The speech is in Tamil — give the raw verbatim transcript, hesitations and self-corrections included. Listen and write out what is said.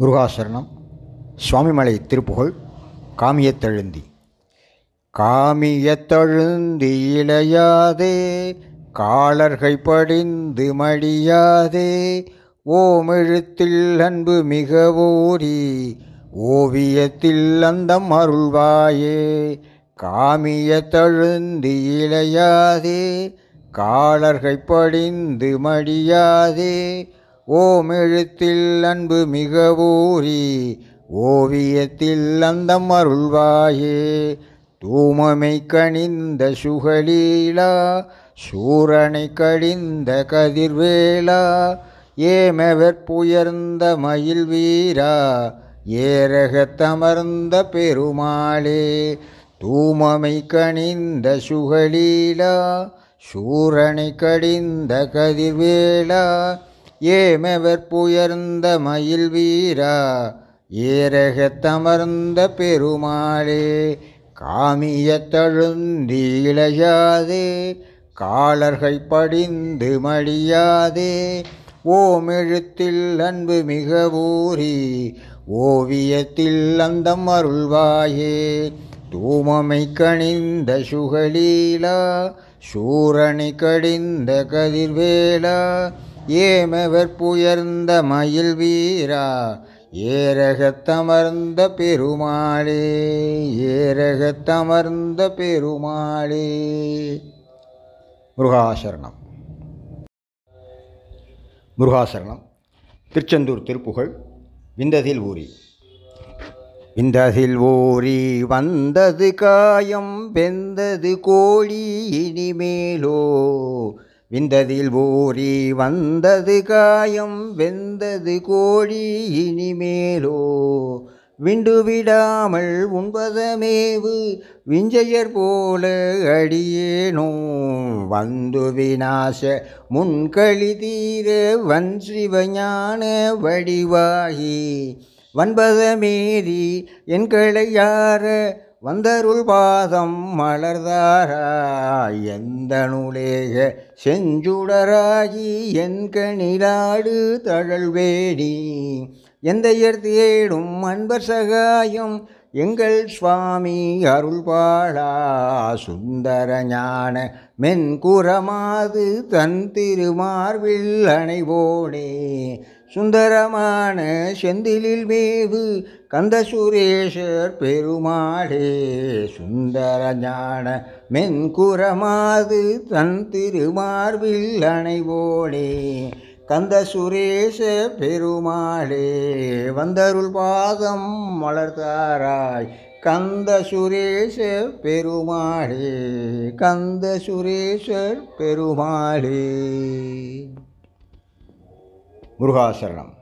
முருகாசரணம். சுவாமிமலை திருப்புகழ். காமியத்தழுந்தி காமியத்தழுந்தி இளையாதே, காலர்கை படிந்து மடியாதே, ஓமெழுத்தில் அன்பு மிக ஓரி, ஓவியத்தில் அந்தம் அருள்வாயே. காமியத்தழுந்தி இளையாதே, காலர்கை படிந்து மடியாதே, ஓமெழுத்தில் அன்பு மிக ஊறி, ஓவியத்தில் அந்தம் அருள்வாயே. தூமமை கணிந்த சுகலீலா, சூரனை கடிந்த கதிர்வேலா, ஏமவற்புயர்ந்த மயில் வீரா, ஏரகத்தமர்ந்த பெருமாளே. தூமமை கணிந்த சுகலீலா, சூரனை கடிந்த கதிர்வேலா, ஏமவற்புயர்ந்த மயில் வீரா, ஏரகத்தமர்ந்த பெருமாளே. காமியத்தழுந்தி இளையாதே, காலர்கை படிந்து மடியாதே, ஓமெழுத்தில் அன்பு மிக ஊறி, ஓவியத்தில் அந்தம் அருள்வாயே. தூமமை கணிந்த சுகலீலா, சூரனை கடிந்த கதிர்வேலா, ஏமவற்புயர்ந்த மயில் வீரா, ஏரகத்தமர்ந்த பெருமாளே. ஏரகத்தமர்ந்த பெருமாளே. முருகாசரணம். முருகாசரணம். திருச்செந்தூர் திருப்புகழ். விந்ததில் ஊரி விந்ததில் ஊரி வந்தது காயம், வெந்தது கோழி இனிமேலோ. விந்ததில் ஊரி வந்தது காயம், வெந்தது கோழி இனிமேலோ. விண்டு விடாமல் உண்பதமேவு, விஞ்சையர் போல அடியேனோ. வந்து விநாச முன்களி தீர, வன் சிவஞான வடிவாகி, வன்பதமேறி என்களை யார, வந்தருள் பாதம் மலர்தாரா. எந்த நுலேக செஞ்சுடராகி, என் கணிலாடு தழல்வேடி, எந்தையர் தேடும் அன்பர் சகாயம், எங்கள் சுவாமி அருள்பாளா. சுந்தர ஞான மென்குரமாது, தன் திருமார்பில் அணைவோனே. சுந்தரமான செந்திலில் மேவு, கந்தசுரேஷர் பெருமாளே. சுந்தர ஞான மென்குரமாது, தன் திருமார்பில் அணைவோனே. கந்தசுரேஷ பெருமாளே, வந்தருள் பாதம் மலர்த்தாராய். கந்தசுரேஷ பெருமாளே, கந்தசுரேஷர் பெருமாளே. முருகாசரணம்.